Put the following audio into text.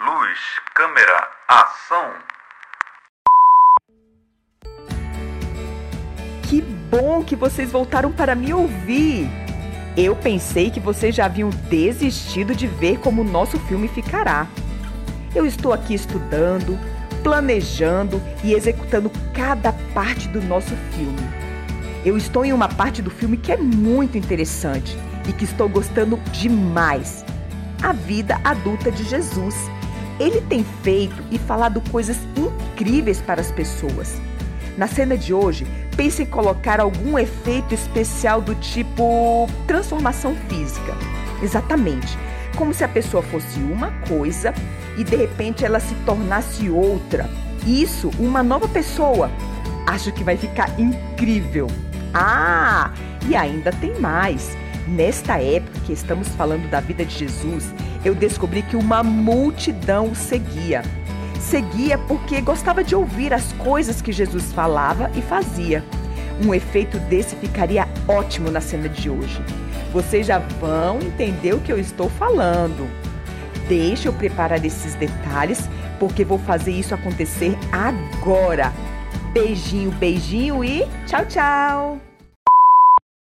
Luz, câmera, ação! Que bom que vocês voltaram para me ouvir! Eu pensei que vocês já haviam desistido de ver como o nosso filme ficará. Eu estou aqui estudando, planejando e executando cada parte do nosso filme. Eu estou em uma parte do filme que é muito interessante e que estou gostando demais. A Vida Adulta de Jesus. Ele tem feito e falado coisas incríveis para as pessoas. Na cena de hoje, pense em colocar algum efeito especial do tipo transformação física. Exatamente, como se a pessoa fosse uma coisa e de repente ela se tornasse outra. Isso, uma nova pessoa. Acho que vai ficar incrível. Ah, e ainda tem mais. Nesta época que estamos falando da vida de Jesus, eu descobri que uma multidão o seguia. Seguia porque gostava de ouvir as coisas que Jesus falava e fazia. Um efeito desse ficaria ótimo na cena de hoje. Vocês já vão entender o que eu estou falando. Deixa eu preparar esses detalhes, porque vou fazer isso acontecer agora. Beijinho, beijinho e tchau, tchau!